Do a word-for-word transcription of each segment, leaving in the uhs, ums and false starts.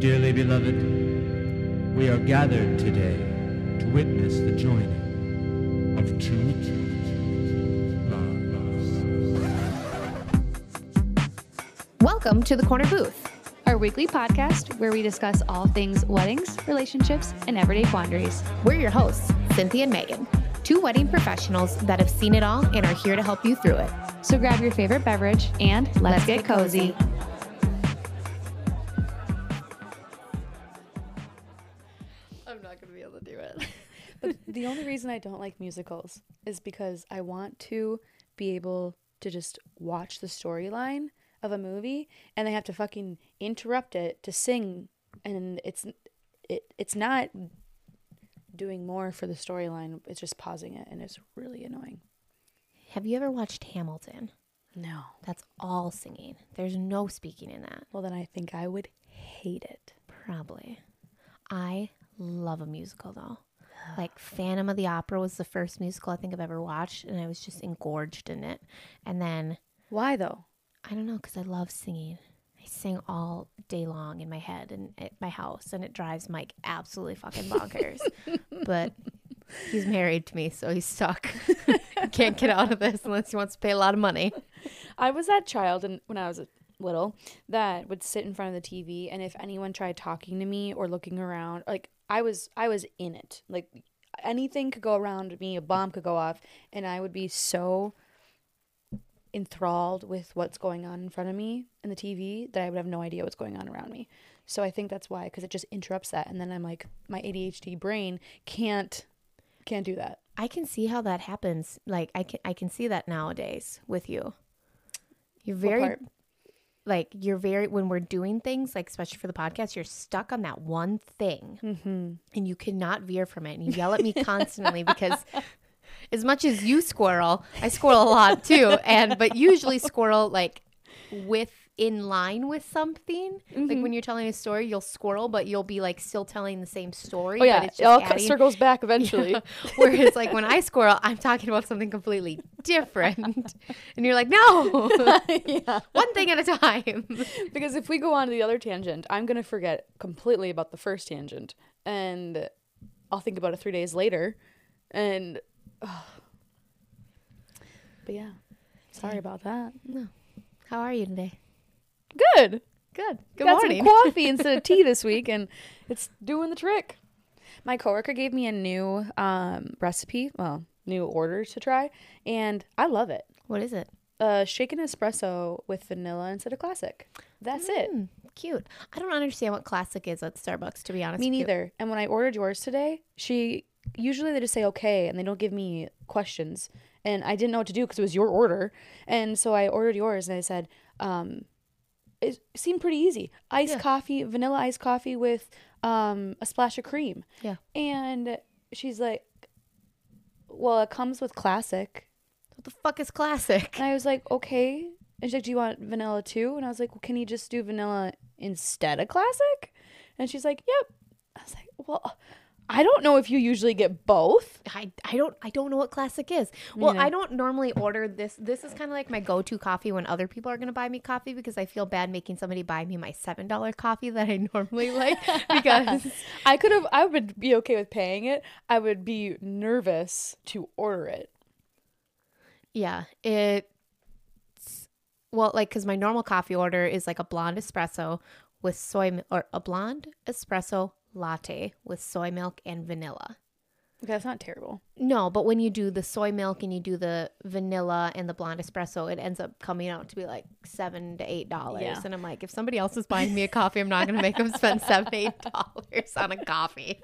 Dearly beloved, we are gathered today to witness the joining of two lives. Welcome to The Corner Booth, our weekly podcast where we discuss all things weddings, relationships, and everyday quandaries. We're your hosts, Cynthia and Megan, two wedding professionals that have seen it all and are here to help you through it. So grab your favorite beverage and let's, let's get, get cozy. cozy. The only reason I don't like musicals is because I want to be able to just watch the storyline of a movie and they have to fucking interrupt it to sing, and it's it it's not doing more for the storyline, it's just pausing it, and it's really annoying. Have you ever watched Hamilton? No. That's all singing. There's no speaking in that. Well, then I think I would hate it. Probably. I love a musical though. Like Phantom of the Opera was the first musical I think I've ever watched, and I was just engorged in it. And then why though? I don't know, because I love singing. I sing all day long in my head and at my house, and it drives Mike absolutely fucking bonkers. But he's married to me, so he's stuck. Can't get out of this unless he wants to pay a lot of money. I was that child, and when I was a little, that would sit in front of the T V, and if anyone tried talking to me or looking around, like I was I was in it. Like anything could go around me, a bomb could go off, and I would be so enthralled with what's going on in front of me in the T V that I would have no idea what's going on around me. So I think that's why, because it just interrupts that, and then I'm like, my A D H D brain can't can't do that. I can see how that happens. Like I can I can see that nowadays with you. You're very Like you're very, when we're doing things, like especially for the podcast, you're stuck on that one thing, mm-hmm. and you cannot veer from it. And you yell at me constantly because as much as you squirrel, I squirrel a lot too. And, but usually squirrel like with, in line with something. Mm-hmm. Like when you're telling a story, you'll squirrel, but you'll be like still telling the same story. Oh yeah, but it's just it all adding, circles back eventually. You know? Whereas like when I squirrel, I'm talking about something completely different. And you're like, no, yeah. One thing at a time. Because if we go on to the other tangent, I'm going to forget completely about the first tangent. And I'll think about it three days later. And, oh. But yeah, sorry about that. No. How are you today? Good. Good. Good Got morning. Some coffee instead of tea this week, and it's doing the trick. My coworker gave me a new um, recipe, well, new order to try, and I love it. What is it? Uh, shaken espresso with vanilla instead of classic. That's mm, it. Cute. I don't understand what classic is at Starbucks, to be honest. Me neither. Cute. And when I ordered yours today, she usually they just say okay, and they don't give me questions. And I didn't know what to do because it was your order. And so I ordered yours, and I said, um... it seemed pretty easy. Iced yeah. coffee, vanilla iced coffee with um, a splash of cream. Yeah. And she's like, well, it comes with classic. What the fuck is classic? And I was like, okay. And she's like, do you want vanilla too? And I was like, well, can you just do vanilla instead of classic? And she's like, yep. I was like, well, I don't know if you usually get both. I, I don't I don't know what classic is. Well, yeah. I don't normally order this. This is kind of like my go-to coffee when other people are going to buy me coffee, because I feel bad making somebody buy me my seven dollars coffee that I normally like, because I could have I would be okay with paying it. I would be nervous to order it. Yeah, it's well, like, cuz my normal coffee order is like a blonde espresso with soy or a blonde espresso latte with soy milk and vanilla. Okay, that's not terrible. No, but when you do the soy milk and you do the vanilla and the blonde espresso, it ends up coming out to be like seven to eight dollars. Yeah. And I'm like, if somebody else is buying me a coffee, I'm not going to make them spend seven, eight dollars on a coffee.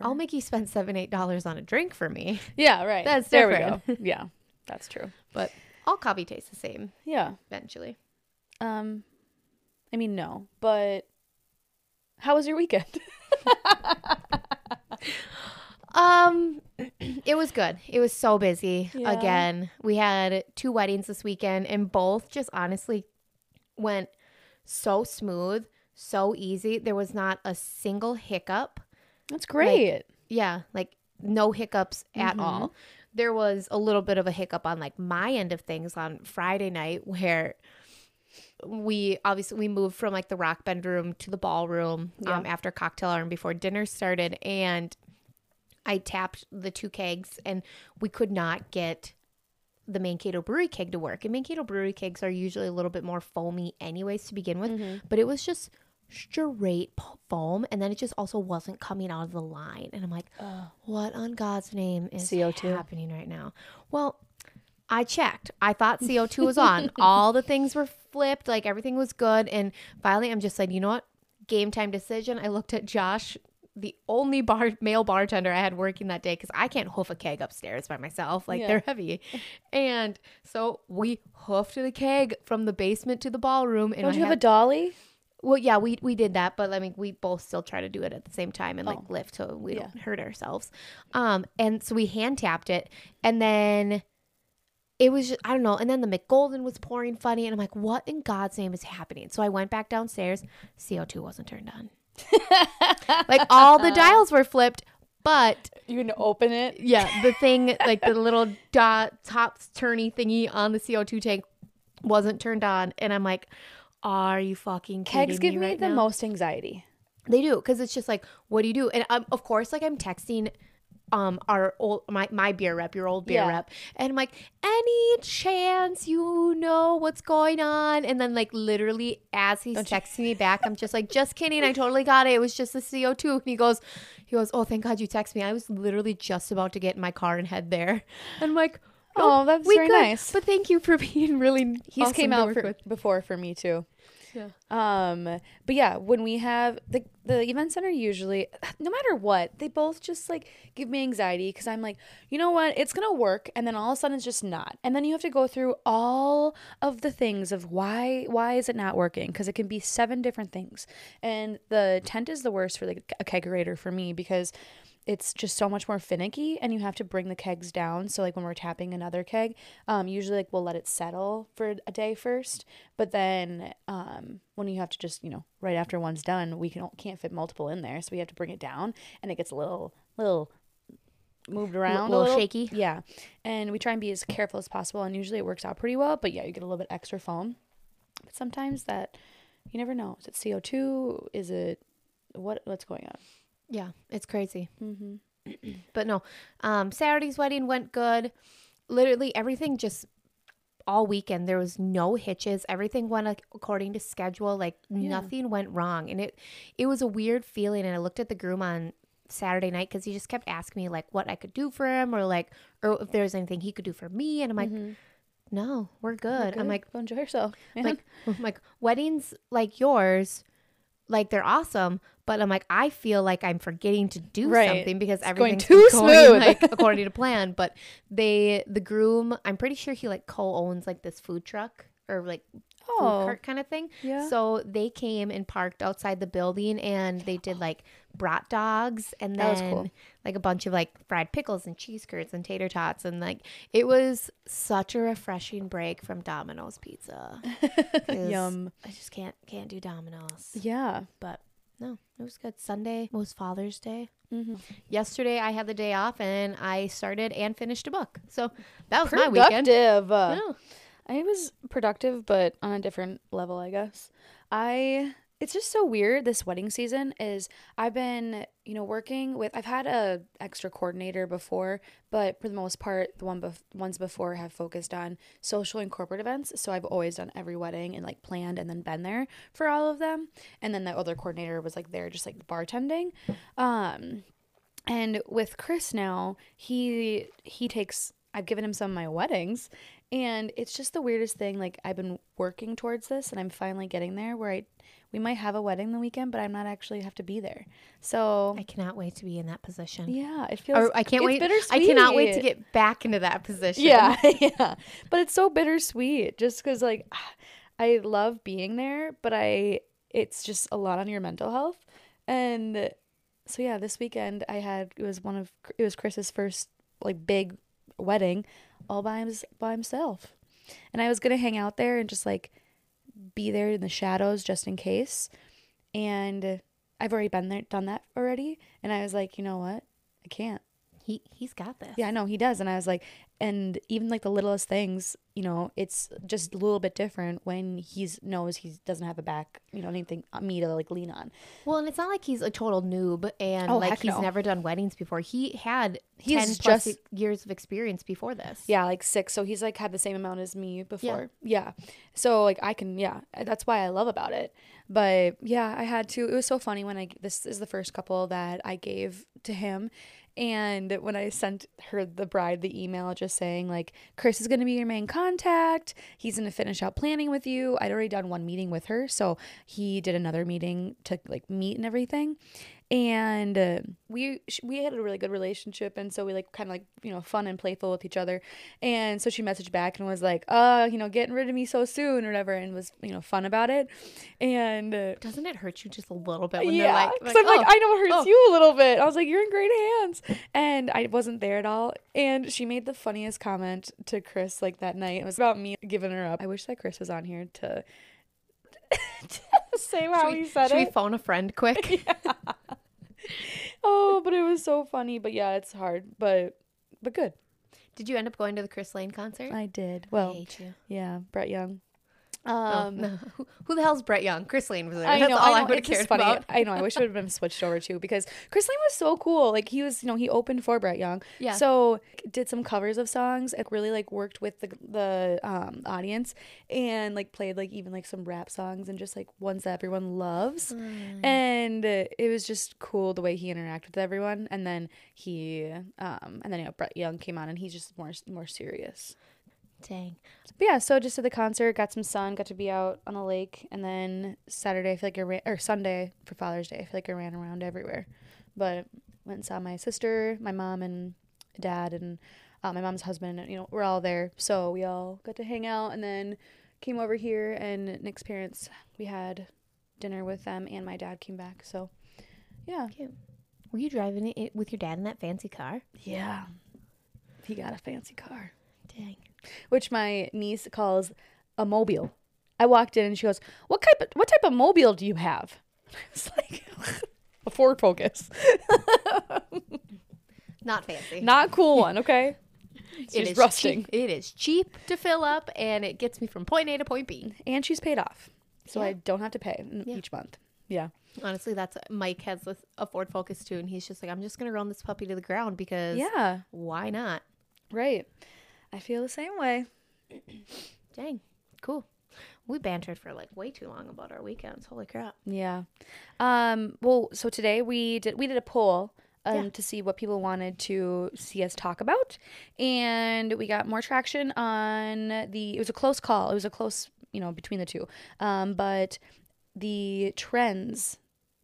I'll make you spend seven, eight dollars on a drink for me. Yeah, right. That's different. There we go. Yeah, that's true. But all coffee tastes the same. Yeah, eventually. Um, I mean, no, but how was your weekend? um it was good. It was so busy. Yeah. Again, we had two weddings this weekend, and both just honestly went so smooth, so easy. There was not a single hiccup. That's great. Like, yeah, like no hiccups at mm-hmm. all. There was a little bit of a hiccup on like my end of things on Friday night, where we obviously we moved from like the rock band room to the ballroom yeah. um, after cocktail hour and before dinner started. And I tapped the two kegs and we could not get the Mankato Brewery keg to work. And Mankato Brewery kegs are usually a little bit more foamy anyways to begin with. Mm-hmm. But it was just straight foam. And then it just also wasn't coming out of the line. And I'm like, oh, what on God's name is C O two happening right now? Well, I checked. I thought C O two was on. All the things were flipped. Like everything was good. And finally, I'm just like, you know what? Game time decision. I looked at Josh, the only bar male bartender I had working that day, because I can't hoof a keg upstairs by myself. Like yeah. they're heavy. And so we hoofed the keg from the basement to the ballroom. And Don't I you have had, a dolly? Well, yeah, we we did that. But I mean, we both still try to do it at the same time and oh. like lift so we yeah. don't hurt ourselves. Um, And so we hand tapped it. And then it was, just, I don't know. And then the McGolden was pouring funny. And I'm like, what in God's name is happening? So I went back downstairs. C O two wasn't turned on. Like all the dials were flipped, but you can open it. Yeah, the thing, like the little dot top turny thingy on the C O two tank wasn't turned on, and I'm like, "Are you fucking kidding Kegs me?" Kegs give right me now? The most anxiety. They do, because it's just like, what do you do? And um, of course, like I'm texting. Um, our old my, my beer rep, your old beer yeah. rep, and I'm like, any chance you know what's going on? And then like literally as he's Don't texting you- me back, I'm just like, just kidding, I totally got it. It was just the C O two. And he goes, he goes, oh, thank God you text me. I was literally just about to get in my car and head there. And I'm like, oh, oh that's very could, nice. But thank you for being really. He's awesome came out for, before for me too. Yeah. Um. But yeah, when we have the the event center, usually, no matter what, they both just like give me anxiety because I'm like, you know what, it's gonna work, and then all of a sudden it's just not, and then you have to go through all of the things of why why is it not working? Because it can be seven different things, and the tent is the worst for like a kegerator for me because it's just so much more finicky, and you have to bring the kegs down. So like when we're tapping another keg, um, usually like we'll let it settle for a day first, but then um, when you have to just, you know, right after one's done, we can, can't fit multiple in there, so we have to bring it down, and it gets a little little moved around, L- a little shaky. Yeah, and we try and be as careful as possible, and usually it works out pretty well. But yeah, you get a little bit extra foam, but sometimes that you never know. Is it C O two? Is it what? What's going on? Yeah, it's crazy. Mm-hmm. But no, um, Saturday's wedding went good. Literally everything just all weekend. There was no hitches. Everything went like, according to schedule. Like yeah. nothing went wrong. And it, it was a weird feeling. And I looked at the groom on Saturday night because he just kept asking me like what I could do for him or like or if there was anything he could do for me. And I'm like, mm-hmm. no, we're good. good. I'm like, go enjoy yourself. I'm like, I'm like, weddings like yours, like they're awesome. But I'm like, I feel like I'm forgetting to do right. something because it's everything's going, too going smooth. Like according to plan. But they, the groom, I'm pretty sure he like co-owns like this food truck or like oh. food cart kind of thing. Yeah. So they came and parked outside the building and they did like brat dogs and then that was cool. like a bunch of like fried pickles and cheese curds and tater tots. And like, it was such a refreshing break from Domino's pizza. Yum. I just can't, can't do Domino's. Yeah. But. No, it was good. Sunday was Father's Day. Mm-hmm. Yesterday, I had the day off, and I started and finished a book. So that was productive. my weekend. Productive. Yeah. I was productive, but on a different level, I guess. I It's just so weird, this wedding season, is I've been, you know, working with, I've had a extra coordinator before, but for the most part, the one bef- ones before have focused on social and corporate events, so I've always done every wedding and, like, planned and then been there for all of them, and then that other coordinator was, like, there just, like, bartending, um, and with Chris now, he he takes, I've given him some of my weddings, and it's just the weirdest thing, like, I've been working towards this, and I'm finally getting there where I we might have a wedding the weekend, but I'm not actually have to be there. So I cannot wait to be in that position. Yeah, it feels. Or I can't wait. Bittersweet. I cannot wait to get back into that position. Yeah, yeah. But it's so bittersweet, just because like I love being there, but I it's just a lot on your mental health. And so yeah, this weekend I had it was one of it was Chris's first like big wedding, all by his, by himself, and I was gonna hang out there and just like. Be there in the shadows just in case, and I've already been there, done that already. And I was like, you know what, I can't. He he's got this. Yeah, I know he does. And I was like, And even like the littlest things, you know, it's just a little bit different when he's knows he doesn't have a back, you know, anything me to like lean on. Well, and it's not like he's a total noob and oh, like he's no. never done weddings before. He had he's ten plus just, years of experience before this. Yeah, like six. So he's like had the same amount as me before. Yeah. yeah. So like I can, yeah, that's why I love about it. But yeah, I had to. It was so funny when I, this is the first couple that I gave to him. And when I sent her, the bride, the email just saying, like, Chris is going to be your main contact. He's going to finish out planning with you. I'd already done one meeting with her. So he did another meeting to, like, meet and everything. And uh, we we had a really good relationship. And so we, like, kind of, like, you know, fun and playful with each other. And so she messaged back and was like, oh, you know, getting rid of me so soon or whatever. And was, you know, fun about it. And uh, doesn't it hurt you just a little bit when yeah, they're like, like, I'm oh, like, I know it hurts oh. you a little bit. I was like, you're in great hands. And I wasn't there at all. And she made the funniest comment to Chris like that night. It was about me giving her up. I wish that Chris was on here to, to say how we, he said should it. Should we phone a friend quick? Yeah. Oh, but it was so funny. But yeah, it's hard, but but good. Did you end up going to the Chris Lane concert? I did. Well, I hate you. Yeah, Brett Young. Um, oh, no. who, who the hell's Brett Young? Chris Lane was there. That's I know, all I, I would have cared funny. about. I know. I wish it would have been switched over too, because Chris Lane was so cool. Like he was, you know, he opened for Brett Young. Yeah. So did some covers of songs. It really like worked with the the um, audience and like played like even like some rap songs and just like ones that everyone loves. Mm. And it was just cool the way he interacted with everyone. And then he, um, and then you know, Brett Young came on and he's just more more serious. Dang. But yeah, so just at the concert, got some sun, got to be out on the lake, and then Saturday, I feel like I ran, or Sunday for Father's Day, I feel like I ran around everywhere. But went and saw my sister, my mom, and dad, and uh, my mom's husband, and, you know, we're all there. So we all got to hang out, and then came over here, and Nick's parents, we had dinner with them, and my dad came back. So, yeah. Cute. Were you driving it with your dad in that fancy car? Yeah. He got a fancy car. Dang. Which my niece calls a mobile. I walked in and she goes, "What type of, what type of mobile do you have?" And I was like, "A Ford Focus." Not fancy. Not a cool one, okay? It is rusting. Cheap. It is cheap to fill up and it gets me from point A to point B. And she's paid off. So yeah. I don't have to pay yeah. each month. Yeah. Honestly, that's Mike has a Ford Focus too, and he's just like, "I'm just going to run this puppy to the ground because yeah. why not?" Right. I feel the same way. Dang. Cool. We bantered for like way too long about our weekends. Holy crap. Yeah. Um, well, so today we did we did a poll um, yeah. to see what people wanted to see us talk about. And we got more traction on the it was a close call. It was a close, you know, between the two. Um, but the trends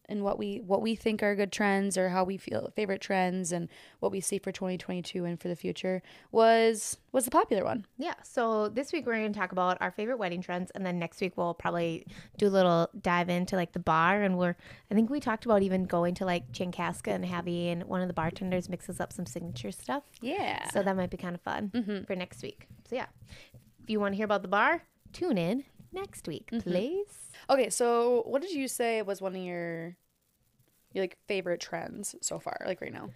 and what we what we think are good trends or how we feel favorite trends and what we see for twenty twenty-two and for the future was was the popular one. Yeah. So this week we're going to talk about our favorite wedding trends, and then next week we'll probably do a little dive into like the bar, and we're I think we talked about even going to like Chankaska and having one of the bartenders mixes up some signature stuff. Yeah. So that might be kind of fun mm-hmm. for next week. So yeah, if you want to hear about the bar, tune in next week, mm-hmm. please. Okay. So what did you say was one of your Your, like, favorite trends so far, like, right now?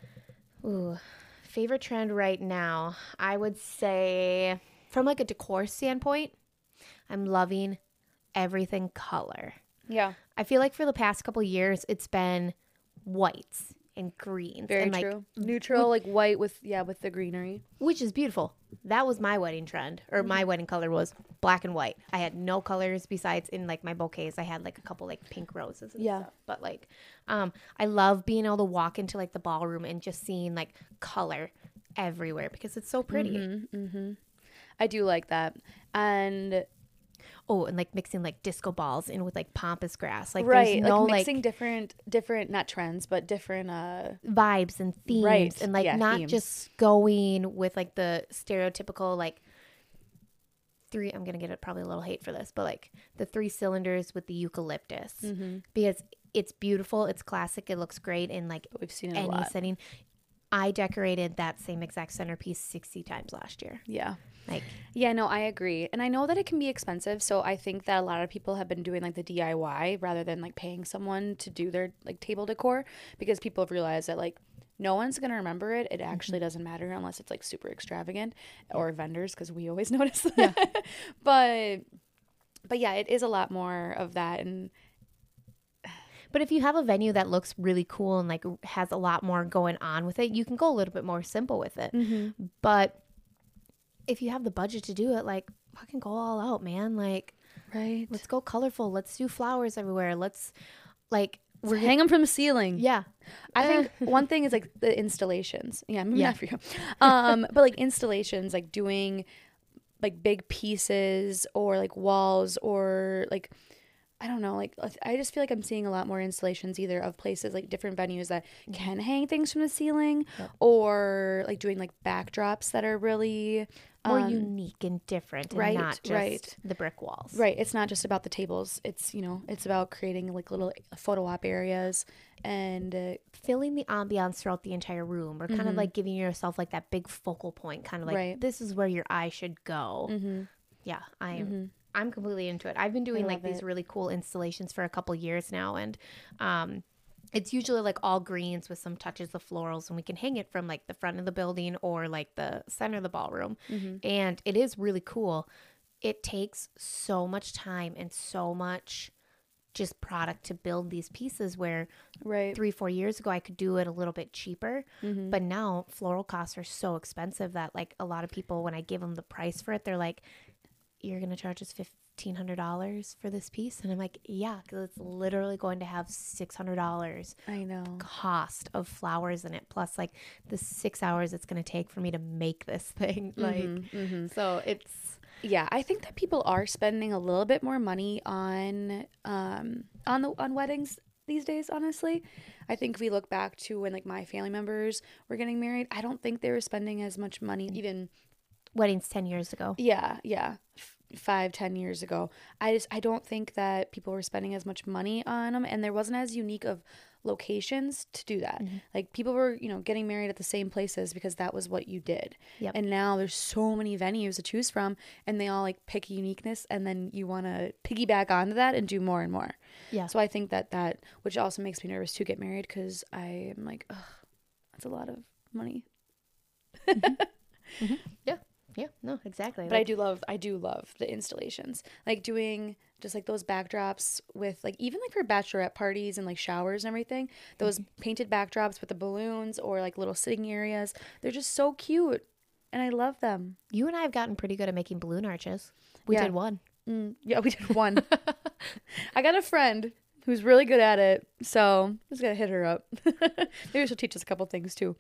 Ooh, favorite trend right now. I would say, from, like, a decor standpoint, I'm loving everything color. Yeah. I feel like for the past couple of years, it's been whites and greens. Very and, like, true. Neutral, like, white with, yeah, with the greenery. Which is beautiful. That was my wedding trend, or my wedding color was black and white. I had no colors besides in, like, my bouquets. I had, like, a couple, like, pink roses and yeah. stuff. But, like, um, I love being able to walk into, like, the ballroom and just seeing, like, color everywhere because it's so pretty. Mm-hmm, mm-hmm. I do like that. And... Oh, and like mixing like disco balls in with like pompous grass. Like right. there's no like mixing like, different, different, not trends, but different uh, vibes and themes. Right. And like yeah, not themes. Just going with like the stereotypical like three, I'm going to get it probably a little hate for this, but like the three cylinders with the eucalyptus mm-hmm. because it's beautiful. It's classic. It looks great in like We've seen it any a lot. setting. I decorated that same exact centerpiece sixty times last year. Yeah. Like, yeah, no, I agree. And I know that it can be expensive. So I think that a lot of people have been doing like the D I Y rather than like paying someone to do their like table decor because people have realized that like No one's going to remember it. It actually doesn't matter unless it's like super extravagant or vendors, because we always notice that. Yeah. but, but yeah, it is a lot more of that. And But if you have a venue that looks really cool and like has a lot more going on with it, you can go a little bit more simple with it. Mm-hmm. But if you have the budget to do it, like fucking go all out, man. Like, right. Let's go colorful. Let's do flowers everywhere. Let's like we're hang them from the ceiling. Yeah. I think one thing is like the installations. Yeah, maybe yeah. not for you. Um, but like installations, like doing like big pieces or like walls or like, I don't know, like I just feel like I'm seeing a lot more installations either of places like different venues that can hang things from the ceiling yep. or like doing like backdrops that are really more um, unique and different and right, not just right. the brick walls. Right. It's not just about the tables. It's, you know, it's about creating like little photo op areas and uh, filling the ambiance throughout the entire room or kind mm-hmm. of like giving yourself like that big focal point, kind of like right. this is where your eye should go. Mm-hmm. Yeah, I am. Mm-hmm. I'm completely into it. I've been doing like these it. really cool installations for a couple years now. And um, it's usually like all greens with some touches of florals, and we can hang it from like the front of the building or like the center of the ballroom. Mm-hmm. And it is really cool. It takes so much time and so much just product to build these pieces where right. three, four years ago I could do it a little bit cheaper. Mm-hmm. But now floral costs are so expensive that like a lot of people, when I give them the price for it, they're like, you're going to charge us fifteen hundred dollars for this piece? And I'm like, yeah, because it's literally going to have six hundred dollars I know. Cost of flowers in it, plus like the six hours it's going to take for me to make this thing. Mm-hmm, like, mm-hmm. So it's... Yeah, I think that people are spending a little bit more money on um, on the on weddings these days, honestly. I think if we look back to when like my family members were getting married, I don't think they were spending as much money even... Weddings ten years ago. Yeah, yeah. Five, ten years ago. I just, I don't think that people were spending as much money on them, and there wasn't as unique of locations to do that. Mm-hmm. Like people were, you know, getting married at the same places because that was what you did. Yep. And now there's so many venues to choose from, and they all like pick uniqueness, and then you want to piggyback onto that and do more and more. Yeah. So I think that that, which also makes me nervous to get married, because I am like, ugh, that's a lot of money. Mm-hmm. mm-hmm. Yeah. Yeah, no, exactly. But like, I do love, I do love the installations. Like doing just like those backdrops with like, even like for bachelorette parties and like showers and everything, those mm-hmm. painted backdrops with the balloons or like little sitting areas. They're just so cute and I love them. You and I have gotten pretty good at making balloon arches. We yeah. did one. Mm, yeah, we did one. I got a friend who's really good at it, so I'm just gonna hit her up. Maybe she'll teach us a couple things too.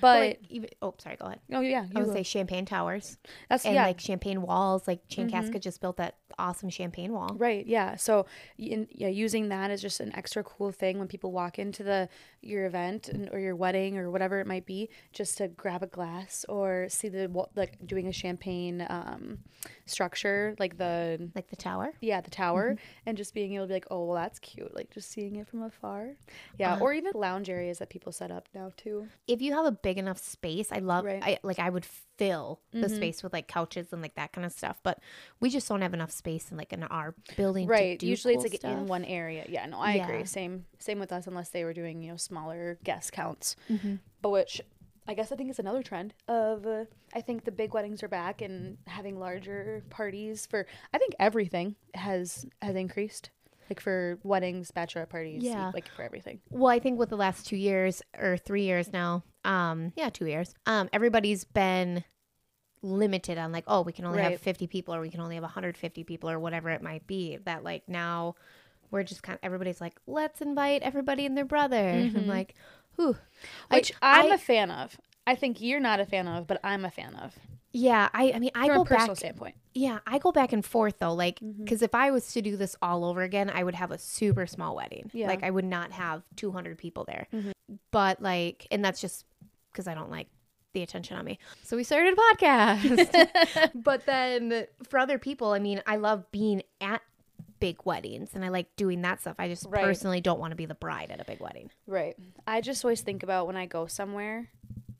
But like, even, oh, sorry, go ahead. Oh yeah, I would say champagne towers. That's and yeah. like champagne walls. Like Chankaska mm-hmm. just built that awesome champagne wall. Right. Yeah. So in, yeah, using that is just an extra cool thing when people walk into the your event and, or your wedding or whatever it might be, just to grab a glass or see the like doing a champagne um, structure, like the like the tower. Yeah, the tower, mm-hmm. and just being able to be like, oh, well, that's cute. Like just seeing it from afar. Yeah. Uh, or even lounge areas that people set up now too. If you have a big enough space, I love right. I like I would fill mm-hmm. the space with like couches and like that kind of stuff. But we just don't have enough space in like in our building. Right. To do usually cool it's like stuff. In one area. Yeah, no, I yeah. agree. Same same with us, unless they were doing, you know, smaller guest counts. Mm-hmm. But which I guess I think it's another trend of uh, I think the big weddings are back and having larger parties for I think everything has has increased. Like for weddings, bachelorette parties, yeah. like for everything. Well, I think with the last two years or three years now, um, yeah, two years, um, everybody's been limited on like, oh, we can only right. have fifty people or we can only have one hundred fifty people or whatever it might be. That like now we're just kind of, everybody's like, let's invite everybody and their brother. Mm-hmm. I'm like, whew. Which I, I'm I, a fan of. I think you're not a fan of, but I'm a fan of. Yeah, I, I mean, I From go back. From a personal standpoint. Yeah, I go back and forth though, like, because mm-hmm. if I was to do this all over again, I would have a super small wedding. Yeah. Like, I would not have two hundred people there. Mm-hmm. But like, and that's just because I don't like the attention on me. So we started a podcast. But then for other people, I mean, I love being at big weddings and I like doing that stuff. I just right. personally don't want to be the bride at a big wedding. Right. I just always think about when I go somewhere.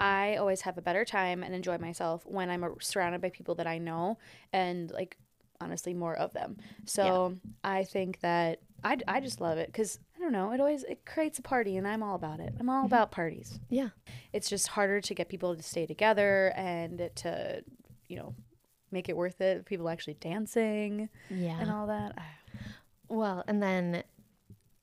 I always have a better time and enjoy myself when I'm surrounded by people that I know and, like, honestly, more of them. So yeah. I think that I, I just love it because, I don't know, it always it creates a party, and I'm all about it. I'm all mm-hmm. about parties. Yeah. It's just harder to get people to stay together and to, you know, make it worth it. People actually dancing yeah. and all that. Well, and then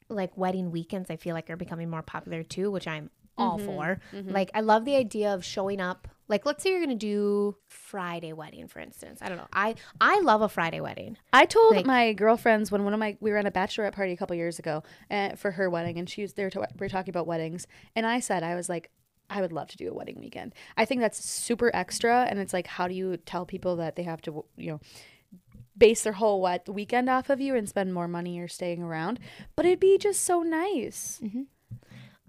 like wedding weekends, I feel like are becoming more popular too, which I'm all mm-hmm. for. Mm-hmm. Like, I love the idea of showing up. Like, let's say you're going to do Friday wedding, for instance. I don't know. I, I love a Friday wedding. I told like, my girlfriends when one of my we were at a bachelorette party a couple years ago uh, for her wedding, and she was there. To, we were talking about weddings, and I said I was like, I would love to do a wedding weekend. I think that's super extra, and it's like, how do you tell people that they have to, you know, base their whole wet weekend off of you and spend more money or staying around? But it'd be just so nice. Mm-hmm.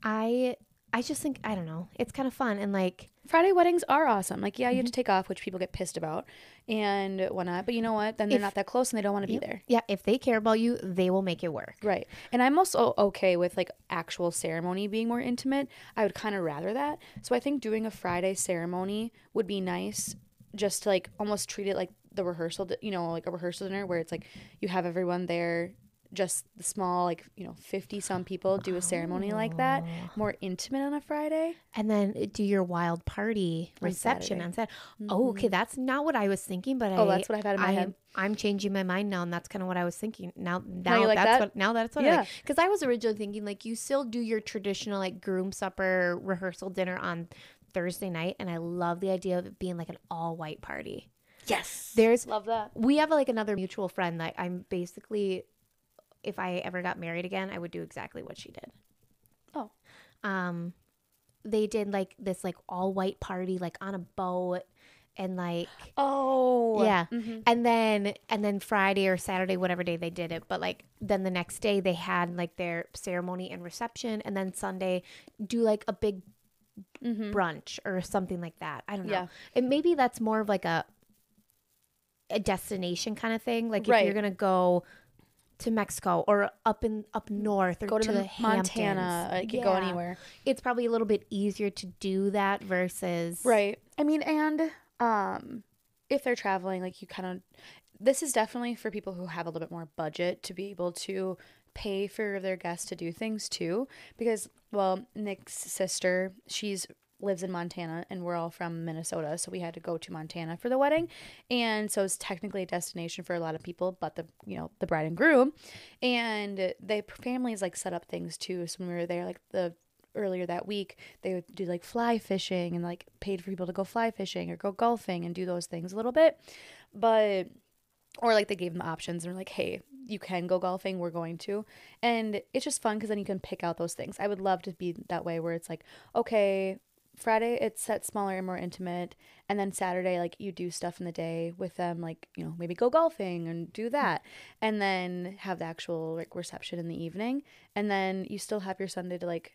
I I just think I don't know. It's kind of fun, and like. Friday weddings are awesome. Like, yeah, you mm-hmm. have to take off, which people get pissed about and whatnot. But you know what? Then they're if, not that close and they don't want to yep. be there. Yeah. If they care about you, they will make it work. Right. And I'm also okay with, like, actual ceremony being more intimate. I would kind of rather that. So I think doing a Friday ceremony would be nice, just to, like, almost treat it like the rehearsal, you know, like a rehearsal dinner where it's, like, you have everyone there. Just the small, like, you know, fifty-some people do a ceremony oh. like that. More intimate on a Friday. And then do your wild party on reception Saturday. on Saturday. Mm-hmm. Oh, okay. That's not what I was thinking, but oh, I, that's what I've had in my I, head. I'm changing my mind now, and that's kind of what I was thinking. Now, now, now like that's that? what, now that's what yeah. I like. Because I was originally thinking, like, you still do your traditional, like, groom supper, rehearsal dinner on Thursday night, and I love the idea of it being, like, an all-white party. Yes. There's love that. We have, like, another mutual friend that I'm basically... If I ever got married again, I would do exactly what she did. Oh. Um, they did, like, this, like, all-white party, like, on a boat and, like... Oh. Yeah. Mm-hmm. And then and then Friday or Saturday, whatever day they did it. But, like, then the next day they had, like, their ceremony and reception. And then Sunday do, like, a big mm-hmm. brunch or something like that. I don't know. Yeah. And maybe that's more of, like, a, a destination kind of thing. Like, right. if you're going to go... to Mexico or up in up north or go to, to the Montana. Hamptons. It could yeah. go anywhere. It's probably a little bit easier to do that versus right. I mean, and um, if they're traveling, like you kind of, this is definitely for people who have a little bit more budget to be able to pay for their guests to do things too. Because well, Nick's sister, she's. lives in Montana, and we're all from Minnesota, so we had to go to Montana for the wedding, and so it's technically a destination for a lot of people, but the, you know, the bride and groom, and the families, like, set up things too. So when we were there, like, the earlier that week, they would do, like, fly fishing, and, like, paid for people to go fly fishing or go golfing and do those things a little bit, but or, like, they gave them options, and were like, hey, you can go golfing, we're going to, and it's just fun because then you can pick out those things. I would love to be that way where it's like, okay, Friday, it's set smaller and more intimate. And then Saturday, like, you do stuff in the day with them, like, you know, maybe go golfing and do that. And then have the actual, like, reception in the evening. And then you still have your Sunday to, like,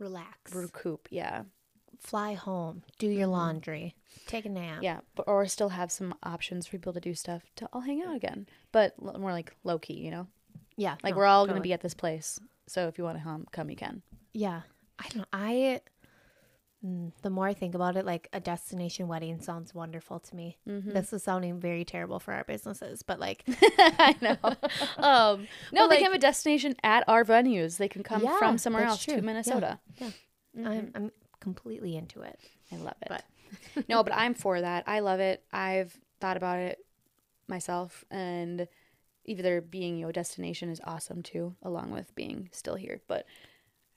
relax, recoup. Yeah. Fly home, do your laundry, take a nap. Yeah. But, or still have some options for people to do stuff to all hang out again, but more, like, low key, you know? Yeah. Like, no, we're all totally. going to be at this place. So if you want to come, you can. Yeah. I don't know. I. The more I think about it, like, a destination wedding sounds wonderful to me. Mm-hmm. This is sounding very terrible for our businesses, but, like, I know. um, no, they like, can have a destination at our venues. They can come yeah, from somewhere else true. to Minnesota. Yeah, yeah. Mm-hmm. I'm, I'm completely into it. I love it. But. No, but I'm for that. I love it. I've thought about it myself, and either being your destination is awesome too, along with being still here, but.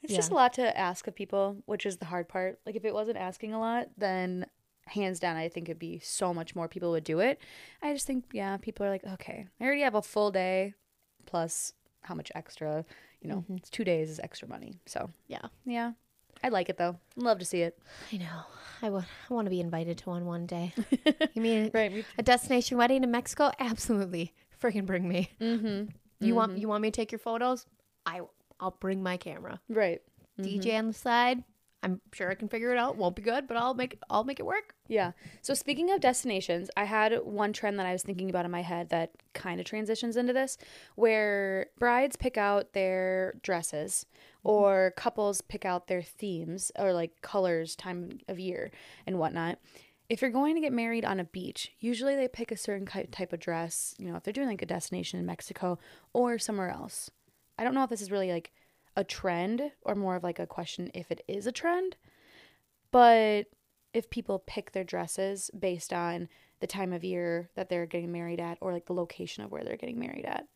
It's yeah. just a lot to ask of people, which is the hard part. Like, if it wasn't asking a lot, then hands down, I think it'd be so much more people would do it. I just think, yeah, people are like, okay, I already have a full day plus how much extra, you know, mm-hmm. it's two days is extra money. So, yeah. Yeah. I like it, though. I'd love to see it. I know. I, w- I want to be invited to one one day. You mean right. a destination wedding in Mexico? Absolutely. Freaking bring me. Mm-hmm. You mm-hmm. want you want me to take your photos? I will. I'll bring my camera. Right. D J mm-hmm. on the side. I'm sure I can figure it out. Won't be good, but I'll make I'll make it work. Yeah. So speaking of destinations, I had one trend that I was thinking about in my head that kind of transitions into this, where brides pick out their dresses mm-hmm. or couples pick out their themes or, like, colors, time of year and whatnot. If you're going to get married on a beach, usually they pick a certain type of dress, you know, if they're doing, like, a destination in Mexico or somewhere else. I don't know if this is really like a trend or more of like a question if it is a trend, but if people pick their dresses based on the time of year that they're getting married at, or like the location of where they're getting married at,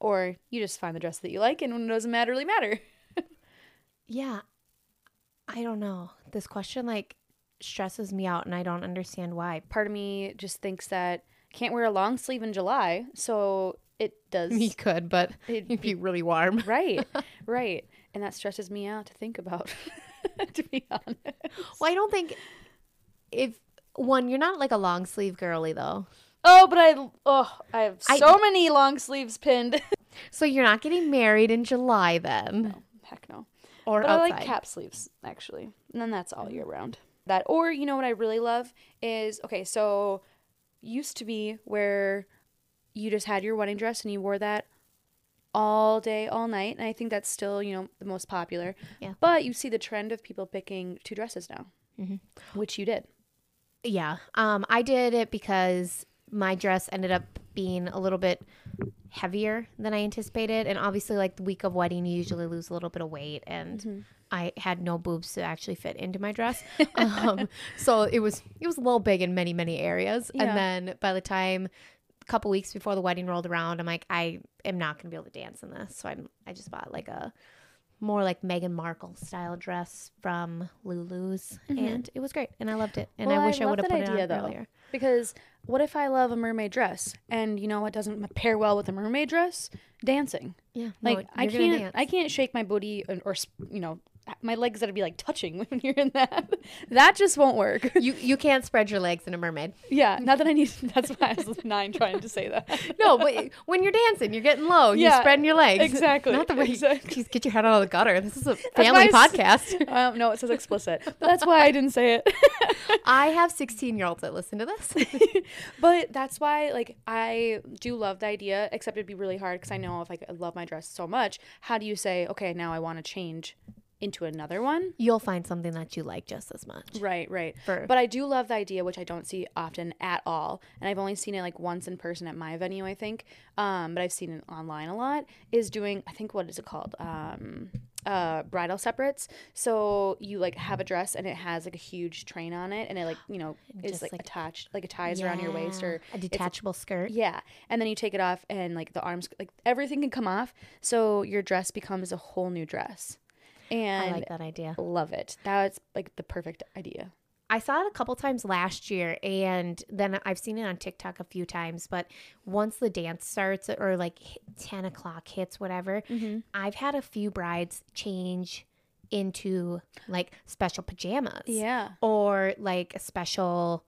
or you just find the dress that you like and it doesn't matter really matter. Yeah. I don't know. This question like stresses me out and I don't understand why. Part of me just thinks that I can't wear a long sleeve in July, so it does. You could, but it'd, it'd be really warm. Right. Right. And that stresses me out to think about, to be honest. Well, I don't think if one, you're not like a long sleeve girly though. Oh, but I oh, I have so I, many long sleeves pinned. So you're not getting married in July then. No, heck no. Or but outside. I like cap sleeves, actually. And then that's all year round. That, or you know what I really love is, okay, so used to be where you just had your wedding dress and you wore that all day, all night. And I think that's still, you know, the most popular. Yeah. But you see the trend of people picking two dresses now, mm-hmm. which you did. Yeah. Um, I did it because my dress ended up being a little bit heavier than I anticipated. And obviously, like the week of wedding, you usually lose a little bit of weight. And mm-hmm. I had no boobs to actually fit into my dress. um, so it was it was a little big in many, many areas. Yeah. And then by the time a couple weeks before the wedding rolled around, I'm like, I am not going to be able to dance in this. So I I just bought like a more like Meghan Markle style dress from Lulu's. Mm-hmm. And it was great. And I loved it. And well, I wish I, I would have put idea, it on though, earlier. Because what if I love a mermaid dress and you know what doesn't pair well with a mermaid dress? Dancing. Yeah. Like no, I can't dance. I can't shake my booty and, or you know my legs that'd be like touching when you're in that. That just won't work. You you can't spread your legs in a mermaid. Yeah. Not that I need to, that's why I was nine trying to say that. No, but when you're dancing, you're getting low. Yeah, you're spreading your legs. Exactly. Not the way exactly. you geez, get your head out of the gutter. This is a family podcast. I, um, no, it says explicit. But that's why I didn't say it. I have sixteen-year-olds that listen to this. But that's why, like, I do love the idea, except it'd be really hard because I know if like, I love my dress so much, how do you say, okay, now I want to change into another one? You'll find something that you like just as much. Right, right. For- but I do love the idea, which I don't see often at all, and I've only seen it like once in person at my venue, I think, um, but I've seen it online a lot, is doing, I think, what is it called? Um... Uh, bridal separates. So you like have a dress and it has like a huge train on it and it like, you know, is just, like, like attached, like it ties yeah, around your waist or a detachable skirt. Yeah. And then you take it off and like the arms, like everything can come off. So your dress becomes a whole new dress. And I like that idea. Love it. That's like the perfect idea. I saw it a couple times last year, and then I've seen it on TikTok a few times, but once the dance starts or like ten o'clock hits, whatever, mm-hmm. I've had a few brides change into like special pajamas. Yeah. Or like a special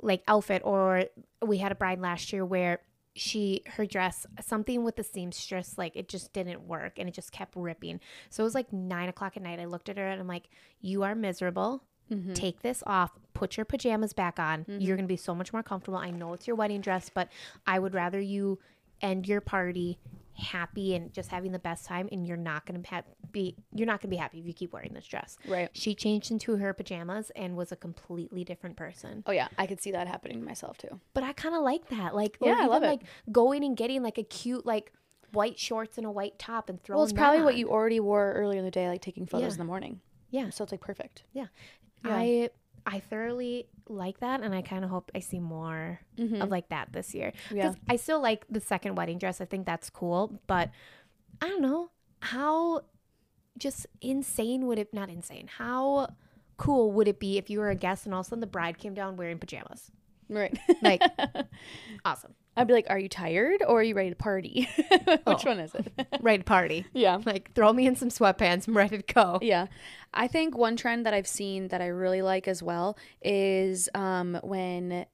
like outfit, or we had a bride last year where she, her dress, something with the seamstress, like it just didn't work and it just kept ripping. So it was like nine o'clock at night. I looked at her and I'm like, you are miserable. Mm-hmm. Take this off, put your pajamas back on. Mm-hmm. You're going to be so much more comfortable. I know it's your wedding dress, but I would rather you end your party happy and just having the best time, and you're not going to ha- be you're not going to be happy if you keep wearing this dress. Right. She changed into her pajamas and was a completely different person. Oh yeah, I could see that happening to myself too. But I kind of like that. Like yeah, I love it. Like going and getting like a cute like white shorts and a white top and throwing. Well, it's probably what you already wore earlier in the day, like taking photos yeah. in the morning. Yeah. So it's like perfect. Yeah. Yeah. I I thoroughly like that, and I kind of hope I see more mm-hmm. of like that this year. Because yeah. I still like the second wedding dress. I think that's cool, but I don't know how just insane would it, not insane, how cool would it be if you were a guest and all of a sudden the bride came down wearing pajamas? Right. Like, awesome. I'd be like, are you tired or are you ready to party? Which oh, one is it? Ready to party. Yeah. Like, throw me in some sweatpants. I'm ready to go. Yeah. I think one trend that I've seen that I really like as well is um, when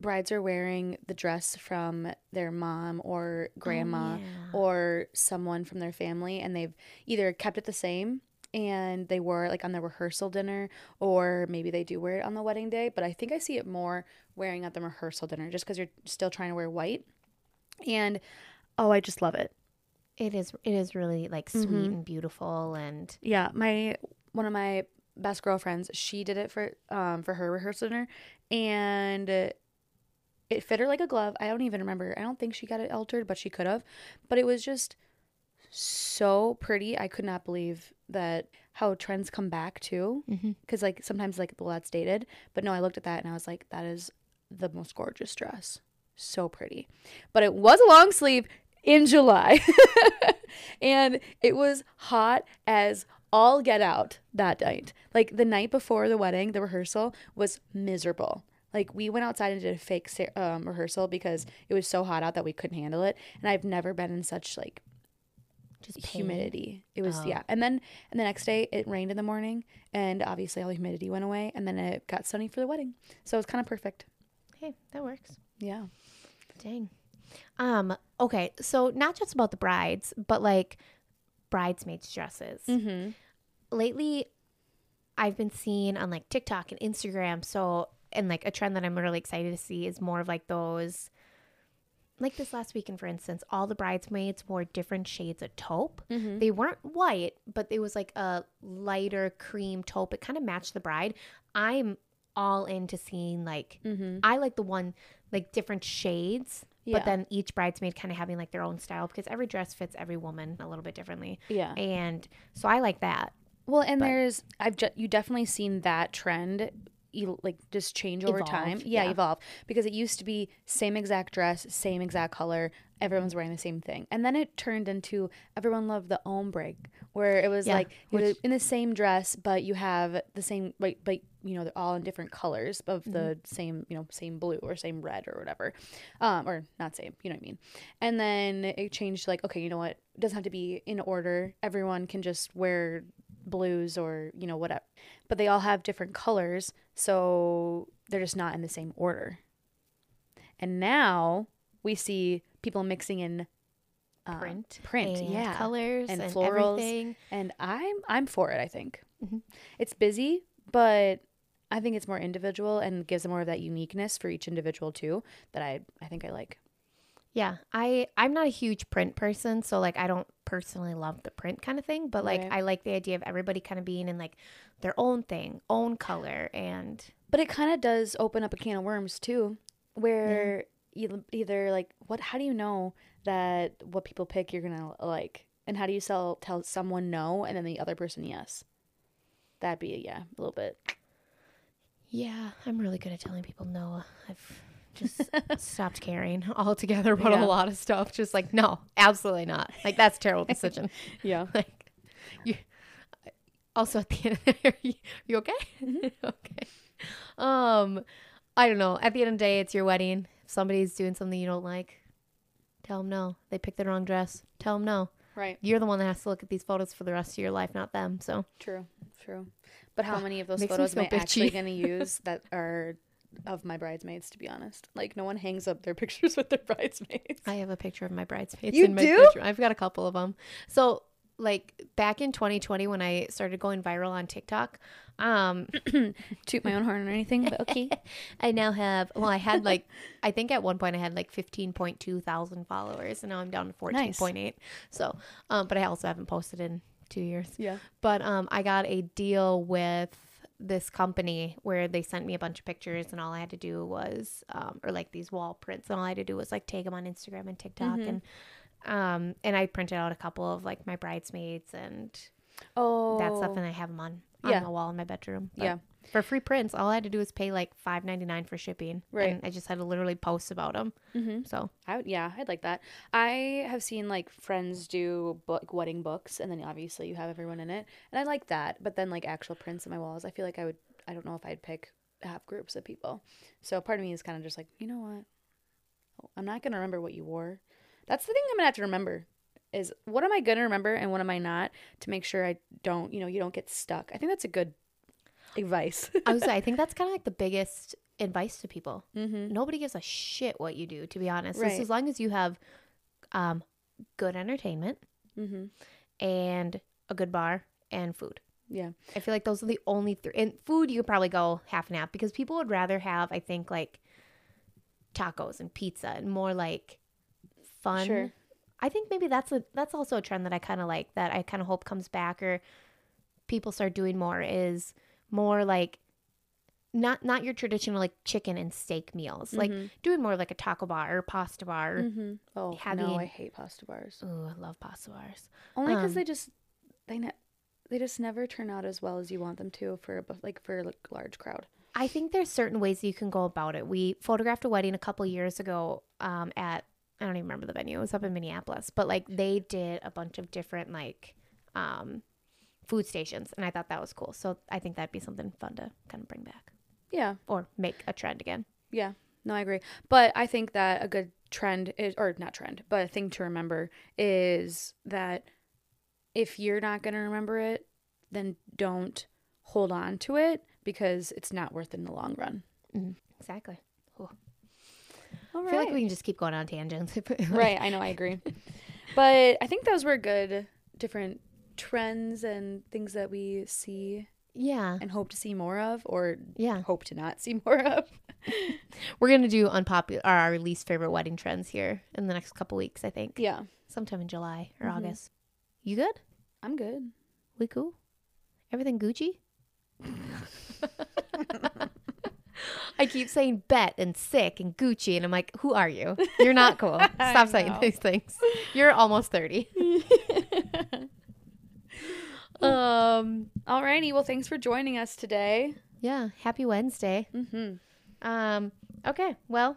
brides are wearing the dress from their mom or grandma oh, yeah. or someone from their family, and they've either kept it the same and they wore it like on the rehearsal dinner, or maybe they do wear it on the wedding day. But I think I see it more wearing at the rehearsal dinner just because you're still trying to wear white. And, oh, I just love it. It is it is really like sweet mm-hmm. and beautiful. And yeah, my one of my best girlfriends, she did it for um for her rehearsal dinner. And it fit her like a glove. I don't even remember. I don't think she got it altered, but she could have. But it was just so pretty. I could not believe that how trends come back too, because mm-hmm. like sometimes like well that's dated, but no, I looked at that and I was like, that is the most gorgeous dress, so pretty. But it was a long sleeve in July, and it was hot as all get out that night. Like the night before the wedding, the rehearsal was miserable. Like we went outside and did a fake um, rehearsal because it was so hot out that we couldn't handle it. And I've never been in such like just humidity. It was, oh. yeah. And then and the next day it rained in the morning, and obviously all the humidity went away, and then it got sunny for the wedding. So it was kind of perfect. Hey, that works. Yeah. Dang. Um. Okay. So not just about the brides, but like bridesmaids' dresses. Mm-hmm. Lately, I've been seeing on like TikTok and Instagram, so and like a trend that I'm really excited to see is more of like those, like this last weekend, for instance, all the bridesmaids wore different shades of taupe. Mm-hmm. They weren't white, but it was like a lighter cream taupe. It kind of matched the bride. I'm all into seeing like, mm-hmm. I like the one, like different shades, yeah. but then each bridesmaid kind of having like their own style, because every dress fits every woman a little bit differently. Yeah. And so I like that. Well, and but. there's, I've ju- you definitely seen that trend like just change over evolve. time yeah, yeah evolve, because it used to be same exact dress, same exact color, everyone's wearing the same thing, and then it turned into everyone loved the ombre, where it was yeah, like which, you know, in the same dress, but you have the same like, but you know they're all in different colors of mm-hmm. the same, you know, same blue or same red or whatever, um or not same, you know what I mean. And then it changed to like, okay, you know what, it doesn't have to be in order, everyone can just wear blues or you know whatever, but they all have different colors, so they're just not in the same order. And now we see people mixing in um, print print and yeah colors and, and florals everything. And i'm i'm for it. I think mm-hmm. it's busy, but I think it's more individual and gives them more of that uniqueness for each individual too, that i i think I like. Yeah, I, I'm not a huge print person, so, like, I don't personally love the print kind of thing, but, like, right. I like the idea of everybody kind of being in, like, their own thing, own color, and... But it kind of does open up a can of worms, too, where yeah. you either, like, what? How do you know that what people pick you're going to like, and how do you sell, tell someone no and then the other person yes? That'd be, yeah, a little bit. Yeah, I'm really good at telling people no. I've... just stopped caring altogether about yeah. a lot of stuff. Just like, no, absolutely not. Like, that's a terrible decision. Yeah. Like, you, also at the end of the day, are you, are you okay? Okay. Um, I don't know. At the end of the day, it's your wedding. If somebody's doing something you don't like, tell them no. They picked the wrong dress. Tell them no. Right. You're the one that has to look at these photos for the rest of your life, not them. So true, true. But how many of those photos so am I bitchy. actually going to use that are of my bridesmaids, to be honest? Like, no one hangs up their pictures with their bridesmaids. I have a picture of my bridesmaids you in my do? bedroom. I've got a couple of them. So, like, back in twenty twenty when I started going viral on TikTok, um, toot my own horn or anything, but okay. I now have, well, I had like, I think at one point I had like fifteen point two thousand followers, and now I'm down to fourteen point eight. Nice. So, um, but I also haven't posted in two years. Yeah. But um, I got a deal with this company where they sent me a bunch of pictures, and all I had to do was um or like these wall prints, and all I had to do was like tag them on Instagram and TikTok. Mm-hmm. and um and I printed out a couple of like my bridesmaids and oh that stuff, and I have them on on yeah. the wall in my bedroom. But yeah, for free prints, all I had to do was pay like five ninety-nine for shipping, right? And I just had to literally post about them. Mm-hmm. So I would, yeah, I'd like that. I have seen like friends do book wedding books, and then obviously you have everyone in it, and I like that. But then like actual prints on my walls, I feel like I would, I don't know if I'd pick half groups of people. So part of me is kind of just like, you know what, I'm not gonna remember what you wore. That's the thing I'm gonna have to remember, is what am I gonna remember and what am I not, to make sure I don't, you know, you don't get stuck. I think that's a good advice. I was I think that's kind of like the biggest advice to people. Mm-hmm. Nobody gives a shit what you do, to be honest. Right. As long as you have um good entertainment, mm-hmm. and a good bar and food. Yeah, I feel like those are the only three. And food, you could probably go half and half, because people would rather have, I think, like tacos and pizza and more like fun. Sure. I think maybe that's a that's also a trend that I kind of like, that I kind of hope comes back, or people start doing more, is more like not not your traditional like chicken and steak meals. Mm-hmm. Like doing more like a taco bar or pasta bar. Mm-hmm. Oh, having... no, I hate pasta bars. Oh, I love pasta bars. Only because um, they just they ne- they just never turn out as well as you want them to for like for like large crowd. I think there's certain ways you can go about it. We photographed a wedding a couple years ago um, at I don't even remember the venue. It was up in Minneapolis, but like they did a bunch of different like. Um, food stations, and I thought that was cool. So I think that'd be something fun to kind of bring back. Yeah. Or make a trend again. Yeah. No, I agree. But I think that a good trend is, or not trend, but a thing to remember is that if you're not going to remember it, then don't hold on to it because it's not worth it in the long run. Mm-hmm. Exactly. Ooh. All right. I feel like we can just keep going on tangents. Right. I know. I agree. But I think those were good different trends and things that we see yeah and hope to see more of or yeah hope to not see more of. We're gonna do unpopular our least favorite wedding trends here in the next couple weeks, I think. Yeah, sometime in July or mm-hmm. August. You good? I'm good. We cool? Everything Gucci? I keep saying bet and sick and Gucci and I'm like, who are you? You're not cool. Stop saying these things. You're almost thirty. Um alrighty, well thanks for joining us today. Yeah, happy Wednesday. Mm-hmm. Um okay, well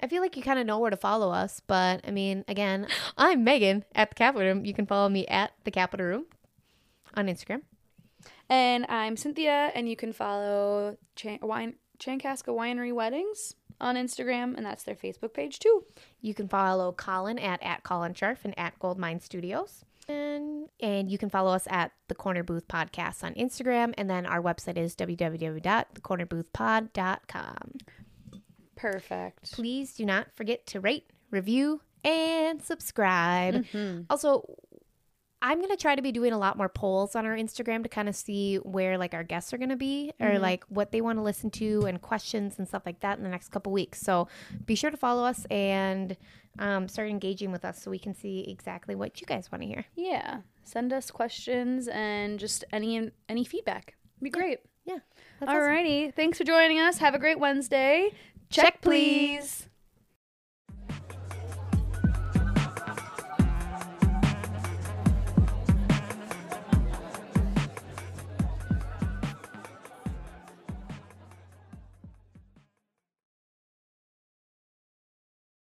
I feel like you kind of know where to follow us, but I mean, again, I'm Megan at the Capitol Room. You can follow me at the Capitol Room on Instagram, and I'm Cynthia, and you can follow Chan- wine Chankaska Winery Weddings on Instagram, and that's their Facebook page too. You can follow Colin at at Colin Sharf and at Goldmine Studios. And, and you can follow us at The Corner Booth Podcast on Instagram. And then our website is w w w dot the corner booth pod dot com. Perfect. Please do not forget to rate, review, and subscribe. Mm-hmm. Also, I'm going to try to be doing a lot more polls on our Instagram to kind of see where like our guests are going to be or mm-hmm. like what they want to listen to and questions and stuff like that in the next couple weeks. So be sure to follow us and um, start engaging with us so we can see exactly what you guys want to hear. Yeah. Send us questions and just any any feedback. It'd be great. Yeah. yeah. All righty. Awesome. Thanks for joining us. Have a great Wednesday. Check, Check please. please.